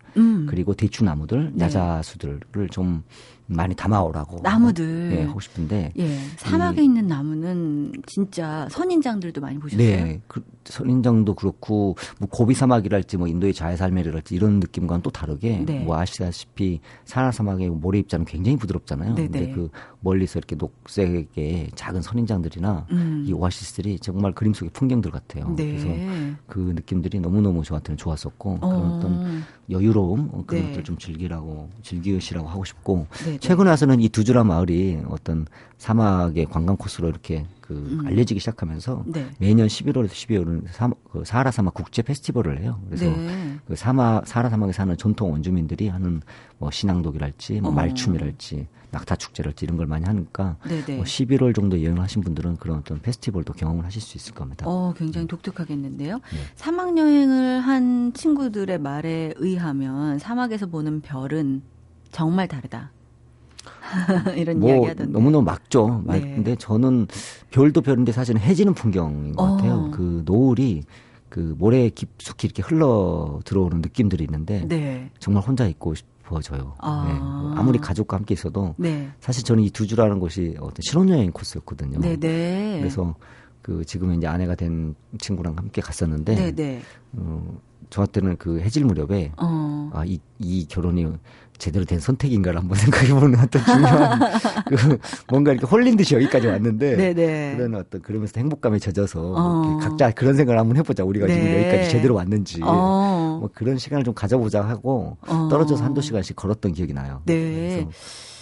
그리고 대추나무들, 야자수들을 좀 많이 담아오라고. 나무들. 네, 하고 싶은데. 예. 사막에 있는 나무는 진짜 선인장들도 많이 보셨어요? 네. 선인장도 그렇고, 뭐 고비사막이랄지, 뭐 인도의 자해살매랄지 이런 느낌과는 또 다르게, 뭐 아시다시피 사하라 사막의 모래입자는 굉장히 부드럽잖아요. 근데 그 멀리서 이렇게 녹색의 작은 선인장들이나 이 오아시스들이 정말 그림 속의 풍경들 같아요. 그래서 그 느낌들이 너무너무 저한테는 좋았었고, 그런 어떤 여유로움, 그런 것들 좀 즐기시라고 하고 싶고, 최근 와서는 이 두주라 마을이 어떤 사막의 관광 코스로 이렇게 알려지기 시작하면서 매년 11월에서 12월은 사하라 사막 국제 페스티벌을 해요. 그래서 그 사하라 사막에 사는 전통 원주민들이 하는 뭐 신앙독이랄지, 뭐 말춤이랄지, 낙타 축제랄지 이런 걸 많이 하니까 11월 정도 여행을 하신 분들은 그런 어떤 페스티벌도 경험을 하실 수 있을 겁니다. 굉장히 독특하겠는데요. 사막 여행을 한 친구들의 말에 의하면 사막에서 보는 별은 정말 다르다. 이런 이야기 하던데. 너무너무 막죠. 근데 저는 별도 별인데 사실은 해지는 풍경인 것 같아요. 그 노을이 그 모래 깊숙이 이렇게 흘러 들어오는 느낌들이 있는데 정말 혼자 있고 싶어져요. 아무리 가족과 함께 있어도 사실 저는 이 두주라는 곳이 어떤 신혼여행 코스였거든요. 그래서 그 지금은 이제 아내가 된 친구랑 함께 갔었는데 저한테는 그 해질 무렵에 이 결혼이 제대로 된 선택인가를 한번 생각해보는 어떤 중요한 뭔가 이렇게 홀린 듯이 여기까지 왔는데 그런 어떤 그러면서 행복감에 젖어서 각자 그런 생각을 한번 해보자. 우리가 지금 여기까지 제대로 왔는지 뭐 그런 시간을 좀 가져보자 하고 떨어져서 한두 시간씩 걸었던 기억이 나요. 그래서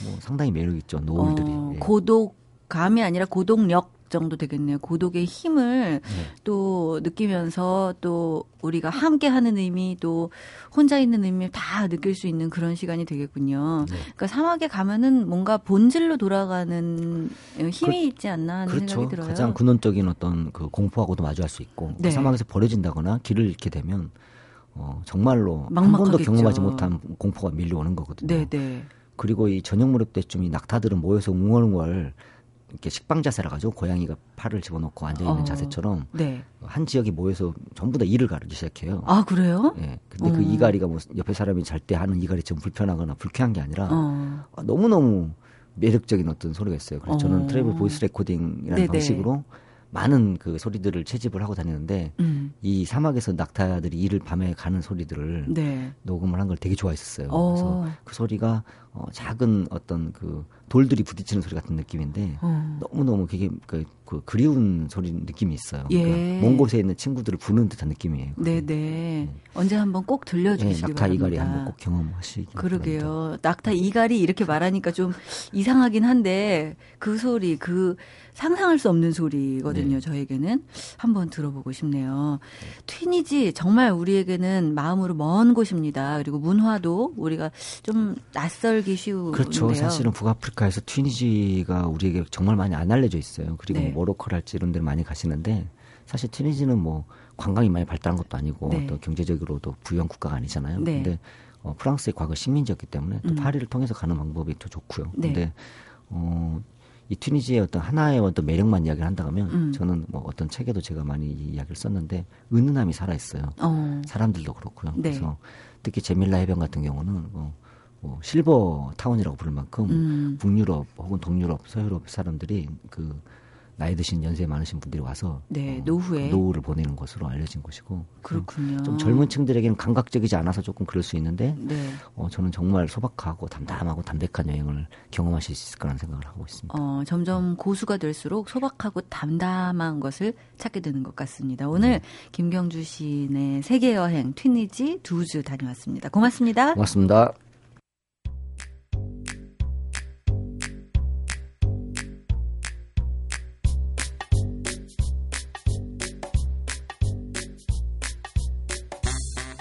뭐 상당히 매력 있죠. 노을들이. 고독감이 아니라 고독력 정도 되겠네요. 고독의 힘을 또 느끼면서 또 우리가 함께하는 의미 또 혼자 있는 의미를 다 느낄 수 있는 그런 시간이 되겠군요. 그러니까 사막에 가면은 뭔가 본질로 돌아가는 힘이 있지 않나 하는 생각이 들어요. 가장 근원적인 어떤 그 공포하고도 마주할 수 있고 사막에서 버려진다거나 길을 잃게 되면 정말로 한 번도 경험하지 못한 공포가 밀려오는 거거든요. 그리고 이 저녁 무렵 때쯤 이 낙타들은 모여서 웅얼웅얼 이렇게 식빵 자세라 가지고 고양이가 팔을 집어넣고 앉아 있는 자세처럼 한 지역에 모여서 전부 다 이를 가르기 시작해요. 아 그래요? 네. 근데 그 이갈이가 뭐 옆에 사람이 잘 때 하는 이갈이처럼 불편하거나 불쾌한 게 아니라 너무 너무 매력적인 어떤 소리가 있어요. 그래서 저는 트래블 보이스 레코딩이라는 방식으로 많은 그 소리들을 채집을 하고 다니는데 이 사막에서 낙타들이 이를 밤에 가는 소리들을 녹음을 한 걸 되게 좋아했었어요. 그래서 그 소리가 작은 어떤 그 돌들이 부딪히는 소리 같은 느낌인데 너무너무 되게 그 그리운 소리 느낌이 있어요. 그러니까 먼 곳에 있는 친구들을 부르는 듯한 느낌이에요. 언제 한번 꼭 들려주시기 바랍니다. 낙타 이갈이 한번 꼭 경험하시기 바랍니다. 그러게요. 낙타 이갈이 이렇게 말하니까 좀 이상하긴 한데 그 소리 그 상상할 수 없는 소리거든요. 저에게는 한번 들어보고 싶네요. 튀니지 정말 우리에게는 마음으로 먼 곳입니다. 그리고 문화도 우리가 좀 낯설기 쉬운데요. 사실은 북아프리카에서 튀니지가 우리에게 정말 많이 안 알려져 있어요. 그리고 모로코랄지 이런 데를 많이 가시는데 사실 튀니지는 뭐 관광이 많이 발달한 것도 아니고 또 경제적으로도 부유한 국가가 아니잖아요. 그런데 프랑스의 과거 식민지였기 때문에 또 파리를 통해서 가는 방법이 더 좋고요. 그런데 이 튀니지의 어떤 하나의 어떤 매력만 이야기를 한다 하면 저는 뭐 어떤 책에도 제가 많이 이야기를 썼는데 은은함이 살아있어요. 사람들도 그렇고요. 그래서 특히 제밀라 해변 같은 경우는 뭐 실버 타운이라고 부를 만큼 북유럽 혹은 동유럽, 서유럽 사람들이 그 나이 드신 연세 많으신 분들이 와서 노후를 보내는 것으로 알려진 곳이고 그렇군요. 좀 젊은 층들에게는 감각적이지 않아서 조금 그럴 수 있는데 저는 정말 소박하고 담담하고 담백한 여행을 경험하실 수 있을 거라는 생각을 하고 있습니다. 점점 고수가 될수록 소박하고 담담한 것을 찾게 되는 것 같습니다. 오늘 김경주 시인의 세계여행 튀니지 두주 다녀왔습니다. 고맙습니다. 고맙습니다.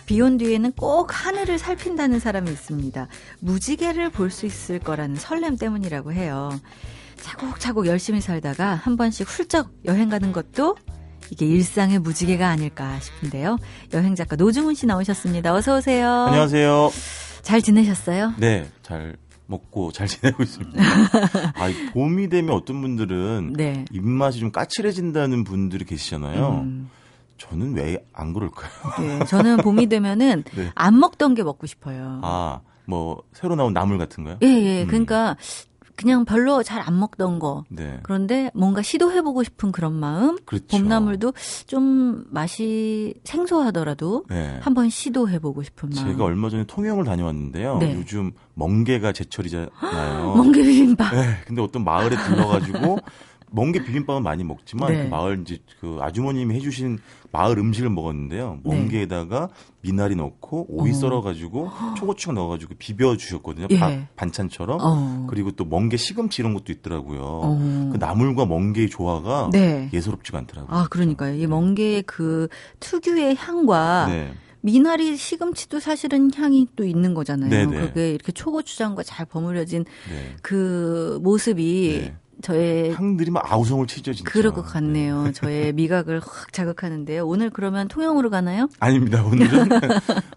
비온 뒤에는 꼭 하늘을 살핀다는 사람이 있습니다. 무지개를 볼 수 있을 거라는 설렘 때문이라고 해요. 차곡차곡 열심히 살다가 한 번씩 훌쩍 여행 가는 것도 이게 일상의 무지개가 아닐까 싶은데요. 여행작가 노중훈 씨 나오셨습니다. 어서 오세요. 안녕하세요. 잘 지내셨어요? 네, 잘 먹고 잘 지내고 있습니다. 봄이 되면 어떤 분들은 네. 입맛이 좀 까칠해진다는 분들이 계시잖아요. 저는 왜 안 그럴까요? 네, 저는 봄이 되면은 네. 안 먹던 게 먹고 싶어요. 아, 뭐 새로 나온 나물 같은 거요? 예, 예. 그러니까 그냥 별로 잘 안 먹던 거. 네. 그런데 뭔가 시도해보고 싶은 그런 마음. 그렇죠. 봄나물도 좀 맛이 생소하더라도 네. 한번 시도해보고 싶은 마음. 제가 얼마 전에 통영을 다녀왔는데요. 네. 요즘 멍게가 제철이잖아요. 멍게 비빔밥. 네. 근데 어떤 마을에 들러가지고 멍게 비빔밥은 많이 먹지만 네. 그 마을 이제 그 아주머님이 해주신 마을 음식을 먹었는데요. 멍게에다가 미나리 넣고 오이 썰어가지고 초고추장 넣어가지고 비벼 주셨거든요. 예. 반찬처럼. 그리고 또 멍게 시금치 이런 것도 있더라고요. 그 나물과 멍게의 조화가 네. 예사롭지가 않더라고요. 아 그러니까요. 이 멍게의 그 특유의 향과. 네. 미나리 시금치도 사실은 향이 또 있는 거잖아요. 네네. 그게 이렇게 초고추장과 잘 버무려진 네. 그 모습이. 네. 저의 향들이 막 아우성을 치죠 진짜. 그럴 것 같네요. 네. 저의 미각을 확 자극하는데요. 오늘 그러면 통영으로 가나요? 아닙니다. 오늘은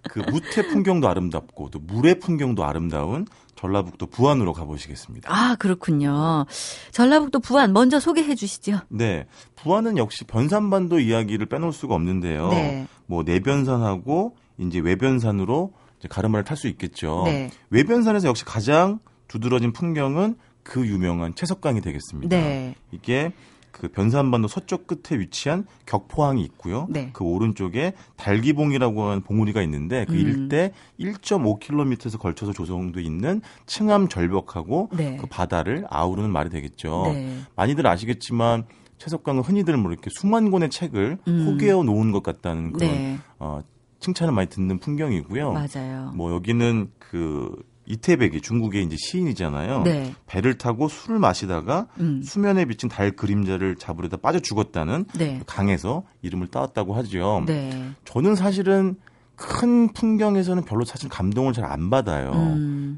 그 무태 풍경도 아름답고 또 물의 풍경도 아름다운 전라북도 부안으로 가보시겠습니다. 아 그렇군요. 전라북도 부안 먼저 소개해 주시죠. 네. 부안은 역시 변산반도 이야기를 빼놓을 수가 없는데요. 네. 뭐 내변산하고 이제 외변산으로 이제 가르마를 탈 수 있겠죠. 네. 외변산에서 역시 가장 두드러진 풍경은 그 유명한 채석강이 되겠습니다. 네. 이게 그 변산반도 서쪽 끝에 위치한 격포항이 있고요. 네. 그 오른쪽에 달기봉이라고 하는 봉우리가 있는데 그 일대 1.5km에서 걸쳐서 조성돼 있는 층암 절벽하고 네. 그 바다를 아우르는 말이 되겠죠. 네. 많이들 아시겠지만 채석강은 흔히들 뭐 이렇게 수만 권의 책을 호개어 놓은 것 같다는 그런 네. 칭찬을 많이 듣는 풍경이고요. 맞아요. 뭐 여기는 그 이태백이 중국의 이제 시인이잖아요. 네. 배를 타고 술을 마시다가 수면에 비친 달 그림자를 잡으려다 빠져 죽었다는 네. 강에서 이름을 따왔다고 하죠. 네. 저는 사실은 큰 풍경에서는 별로 사실 감동을 잘 안 받아요.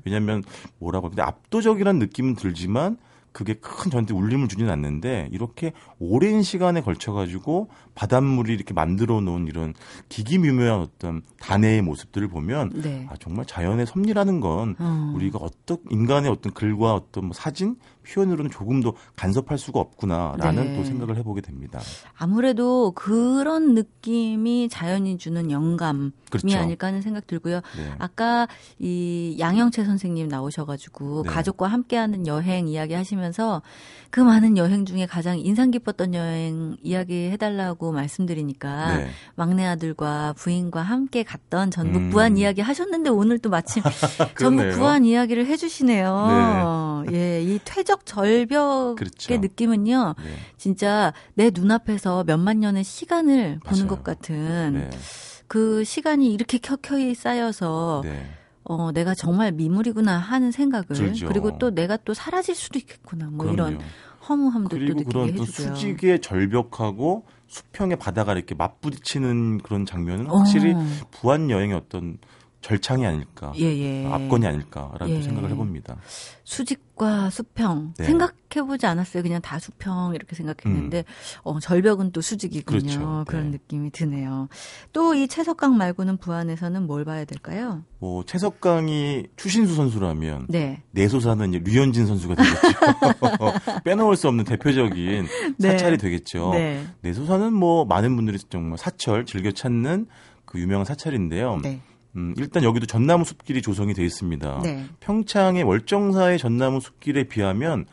왜냐하면 뭐라고 근데 압도적이라는 느낌은 들지만 그게 큰 저한테 울림을 주진 않는데 이렇게 오랜 시간에 걸쳐가지고 바닷물이 이렇게 만들어 놓은 이런 기기묘묘한 어떤 단해의 모습들을 보면 네. 아, 정말 자연의 섭리라는 건 우리가 어떤 인간의 어떤 글과 어떤 뭐 사진 표현으로는 조금 더 간섭할 수가 없구나라는 네. 또 생각을 해보게 됩니다. 아무래도 그런 느낌이 자연이 주는 영감이 그렇죠. 아닐까 하는 생각 들고요. 네. 아까 이 양영채 선생님 나오셔가지고 네. 가족과 함께하는 여행 이야기 하시면서 그 많은 여행 중에 가장 인상 깊었던 여행 이야기 해달라고 말씀드리니까 네. 막내 아들과 부인과 함께 갔던 전북 부안 이야기 하셨는데 오늘 또 마침 전북 부안 이야기를 해주시네요. 네. 예, 이 퇴적 절벽의 그렇죠. 느낌은요. 네. 진짜 내 눈앞에서 몇만 년의 시간을 보는 맞아요. 것 같은 네. 그 시간이 이렇게 켜켜이 쌓여서 네. 내가 정말 미물이구나 하는 생각을 그렇죠. 그리고 또 내가 또 사라질 수도 있겠구나 뭐 그럼요. 이런 허무함도 또 느끼게 해주고요. 그리고 그런 수직의 절벽하고 수평의 바다가 이렇게 맞부딪히는 그런 장면은 확실히 부안 여행의 어떤 절창이 아닐까, 예, 예. 압권이 아닐까라는 예. 생각을 해봅니다. 수직과 수평 네. 생각해보지 않았어요. 그냥 다 수평 이렇게 생각했는데 절벽은 또 수직이군요. 그렇죠. 그런 네. 느낌이 드네요. 또 이 채석강 말고는 부안에서는 뭘 봐야 될까요? 뭐 채석강이 추신수 선수라면 네. 내소사는 이제 류현진 선수가 되겠죠. 빼놓을 수 없는 대표적인 네. 사찰이 되겠죠. 네. 내소사는 뭐 많은 분들이 정말 사철 즐겨 찾는 그 유명한 사찰인데요. 네. 일단 여기도 전나무 숲길이 조성이 되어 있습니다. 네. 평창의 월정사의 전나무 숲길에 비하면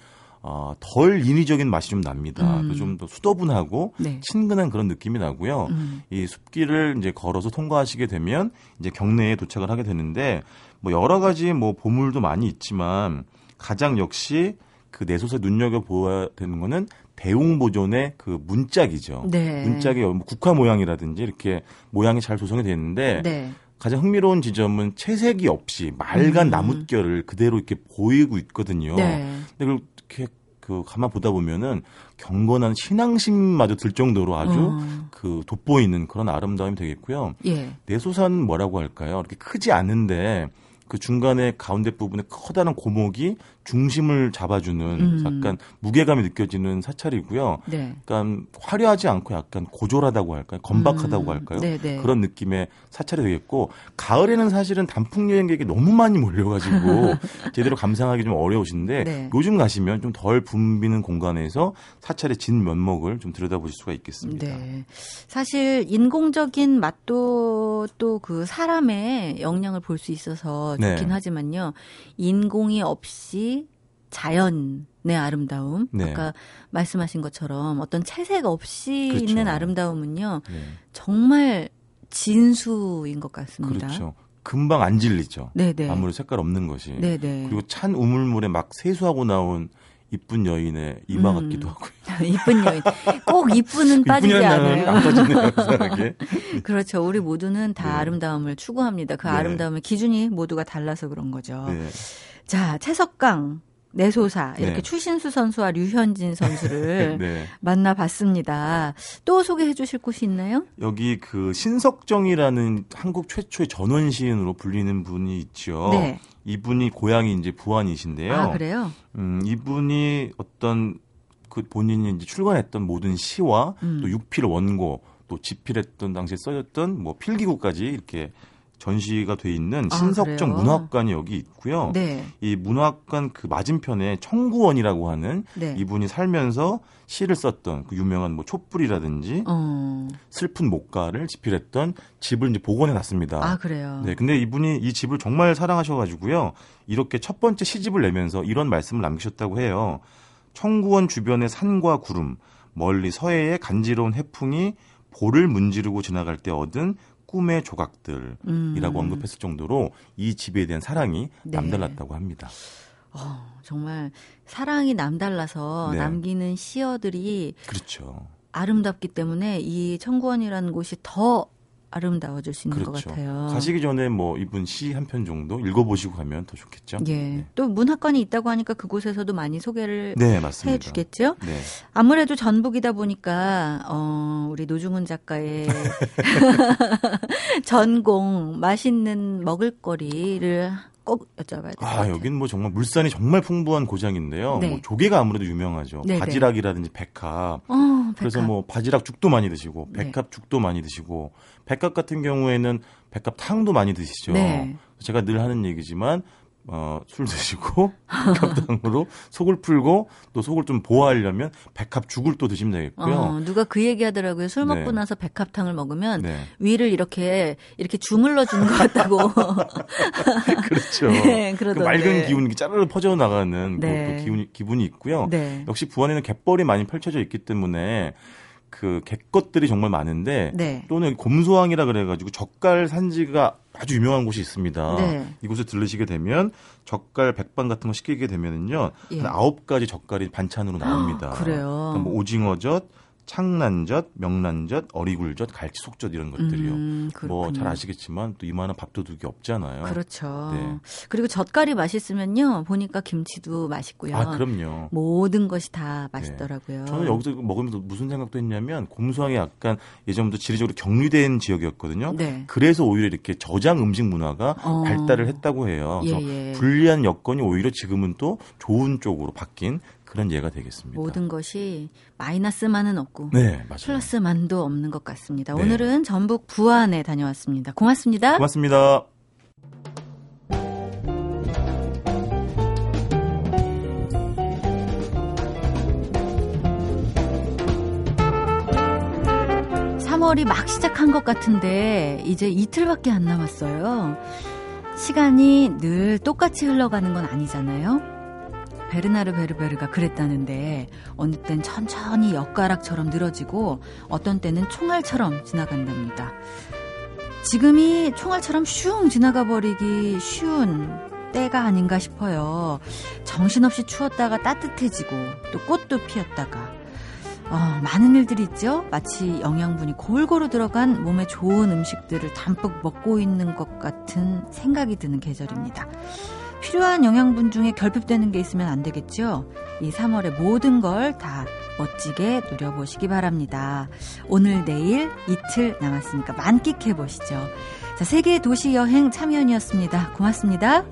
덜 인위적인 맛이 좀 납니다. 좀 더 수더분하고 네. 친근한 그런 느낌이 나고요. 이 숲길을 이제 걸어서 통과하시게 되면 이제 경내에 도착을 하게 되는데 뭐 여러 가지 뭐 보물도 많이 있지만 가장 역시 그 내소사 눈여겨 보아야 되는 거는 대웅보존의 그 문짝이죠. 네. 문짝의 국화 모양이라든지 이렇게 모양이 잘 조성이 되어 있는데. 네. 가장 흥미로운 지점은 채색이 없이 맑은 나뭇결을 그대로 이렇게 보이고 있거든요. 네. 근데 그렇게 그 가만 보다 보면은 경건한 신앙심마저 들 정도로 아주 그 돋보이는 그런 아름다움이 되겠고요. 예. 내소사는 뭐라고 할까요? 이렇게 크지 않은데 그 중간에 가운데 부분에 커다란 고목이 중심을 잡아주는 약간 무게감이 느껴지는 사찰이고요. 네. 약간 화려하지 않고 약간 고졸하다고 할까요? 건박하다고 할까요? 네네. 그런 느낌의 사찰이 되겠고 가을에는 사실은 단풍 여행객이 너무 많이 몰려가지고 제대로 감상하기 좀 어려우신데 네. 요즘 가시면 좀 덜 붐비는 공간에서 사찰의 진 면목을 좀 들여다보실 수가 있겠습니다. 네. 사실 인공적인 맛도 또 그 사람의 영향을 볼 수 있어서 좋긴 네. 하지만요. 인공이 없이 자연의 아름다움. 네. 아까 말씀하신 것처럼 어떤 채색 없이 그렇죠. 있는 아름다움은요. 네. 정말 진수인 것 같습니다. 그렇죠. 금방 안 질리죠. 네네. 아무리 색깔 없는 것이. 네네. 그리고 찬 우물물에 막 세수하고 나온 이쁜 여인의 이마 같기도 하고요. 이쁜 여인. 꼭 이쁜은 빠지지 않아요. 안 빠지네요, 이상하게. 그렇죠. 우리 모두는 다 네. 아름다움을 추구합니다. 그 네. 아름다움의 기준이 모두가 달라서 그런 거죠. 네. 자, 채석강, 내소사 이렇게 네. 추신수 선수와 류현진 선수를 네. 만나봤습니다. 또 소개해 주실 곳이 있나요? 여기 그 신석정이라는 한국 최초의 전원시인으로 불리는 분이 있죠. 네. 이분이 고향이 이제 부안이신데요. 아, 그래요? 이분이 어떤 그 본인이 이제 출간했던 모든 시와 또 육필 원고 또 집필했던 당시에 써졌던 뭐 필기구까지 이렇게 전시가 돼 있는 신석정 아, 문화관이 여기 있고요. 네. 이 문화관 그 맞은편에 청구원이라고 하는 네. 이분이 살면서 시를 썼던 그 유명한 뭐 촛불이라든지 슬픈 목가를 집필했던 집을 이제 복원해 놨습니다. 아, 그래요? 네. 근데 이분이 이 집을 정말 사랑하셔가지고요. 이렇게 첫 번째 시집을 내면서 이런 말씀을 남기셨다고 해요. 청구원 주변의 산과 구름, 멀리 서해의 간지러운 해풍이 볼을 문지르고 지나갈 때 얻은 꿈의 조각들이라고 언급했을 정도로 이 집에 대한 사랑이 네. 남달랐다고 합니다. 정말 사랑이 남달라서 네. 남기는 시어들이 그렇죠. 아름답기 때문에 이 청구원이라는 곳이 더 아름다워질 수 있는 그렇죠. 것 같아요. 가시기 전에 뭐 이분 시 한 편 정도 읽어보시고 가면 더 좋겠죠. 예. 네. 또 문학관이 있다고 하니까 그곳에서도 많이 소개를 네, 맞습니다. 해주겠죠. 네. 아무래도 전북이다 보니까 우리 노중훈 작가의 전공 맛있는 먹을거리를 꼭 여쭤봐야 될 것 같아요. 여긴 뭐 정말 물산이 정말 풍부한 고장인데요. 네. 뭐 조개가 아무래도 유명하죠. 네네. 바지락이라든지 백합. 백합. 그래서 뭐 바지락 죽도 많이 드시고 백합 네. 죽도 많이 드시고 백합 같은 경우에는 백합탕도 많이 드시죠. 네. 제가 늘 하는 얘기지만 술 드시고 백합탕으로 속을 풀고 또 속을 좀 보호하려면 백합죽을 또 드시면 되겠고요. 누가 그 얘기하더라고요. 술 먹고 네. 나서 백합탕을 먹으면 네. 위를 이렇게 주물러 주는 것 같다고. 그렇죠. 네, 그 맑은 기운이 짜르르 퍼져 나가는 네. 기분이 있고요. 네. 역시 부안에는 갯벌이 많이 펼쳐져 있기 때문에. 그 갯것들이 정말 많은데 네. 또는 곰소항이라 그래가지고 젓갈 산지가 아주 유명한 곳이 있습니다. 네. 이곳에 들르시게 되면 젓갈 백반 같은 거 시키게 되면은요 예. 한 9가지 젓갈이 반찬으로 나옵니다. 그래요. 뭐 오징어젓, 창란젓, 명란젓, 어리굴젓, 갈치속젓 이런 것들이요. 뭐 잘 아시겠지만 또 이만한 밥도둑이 없잖아요. 그렇죠. 네. 그리고 젓갈이 맛있으면요. 보니까 김치도 맛있고요. 아, 그럼요. 모든 것이 다 맛있더라고요. 네. 저는 여기서 먹으면서 무슨 생각도 했냐면 곰수항이 약간 예전부터 지리적으로 격리된 지역이었거든요. 네. 그래서 오히려 이렇게 저장 음식 문화가 발달을 했다고 해요. 그래서 불리한 여건이 오히려 지금은 또 좋은 쪽으로 바뀐 그런 예가 되겠습니다. 모든 것이 마이너스만은 없고 네, 플러스만도 없는 것 같습니다. 네. 오늘은 전북 부안에 다녀왔습니다. 고맙습니다. 고맙습니다. 막 시작한 것 같은데 이제 이틀밖에 안 남았어요. 시간이 늘 똑같이 흘러가는 건 아니잖아요. 베르나르 베르베르가 그랬다는데 어느 땐 천천히 엿가락처럼 늘어지고 어떤 때는 총알처럼 지나간답니다. 지금이 총알처럼 슝 지나가버리기 쉬운 때가 아닌가 싶어요. 정신없이 추웠다가 따뜻해지고 또 꽃도 피었다가 많은 일들이 있죠. 마치 영양분이 골고루 들어간 몸에 좋은 음식들을 담뿍 먹고 있는 것 같은 생각이 드는 계절입니다. 필요한 영양분 중에 결핍되는 게 있으면 안 되겠죠. 이 3월의 모든 걸 다 멋지게 누려보시기 바랍니다. 오늘 내일 이틀 남았으니까 만끽해보시죠. 자, 세계 도시 여행 참여연이었습니다. 고맙습니다.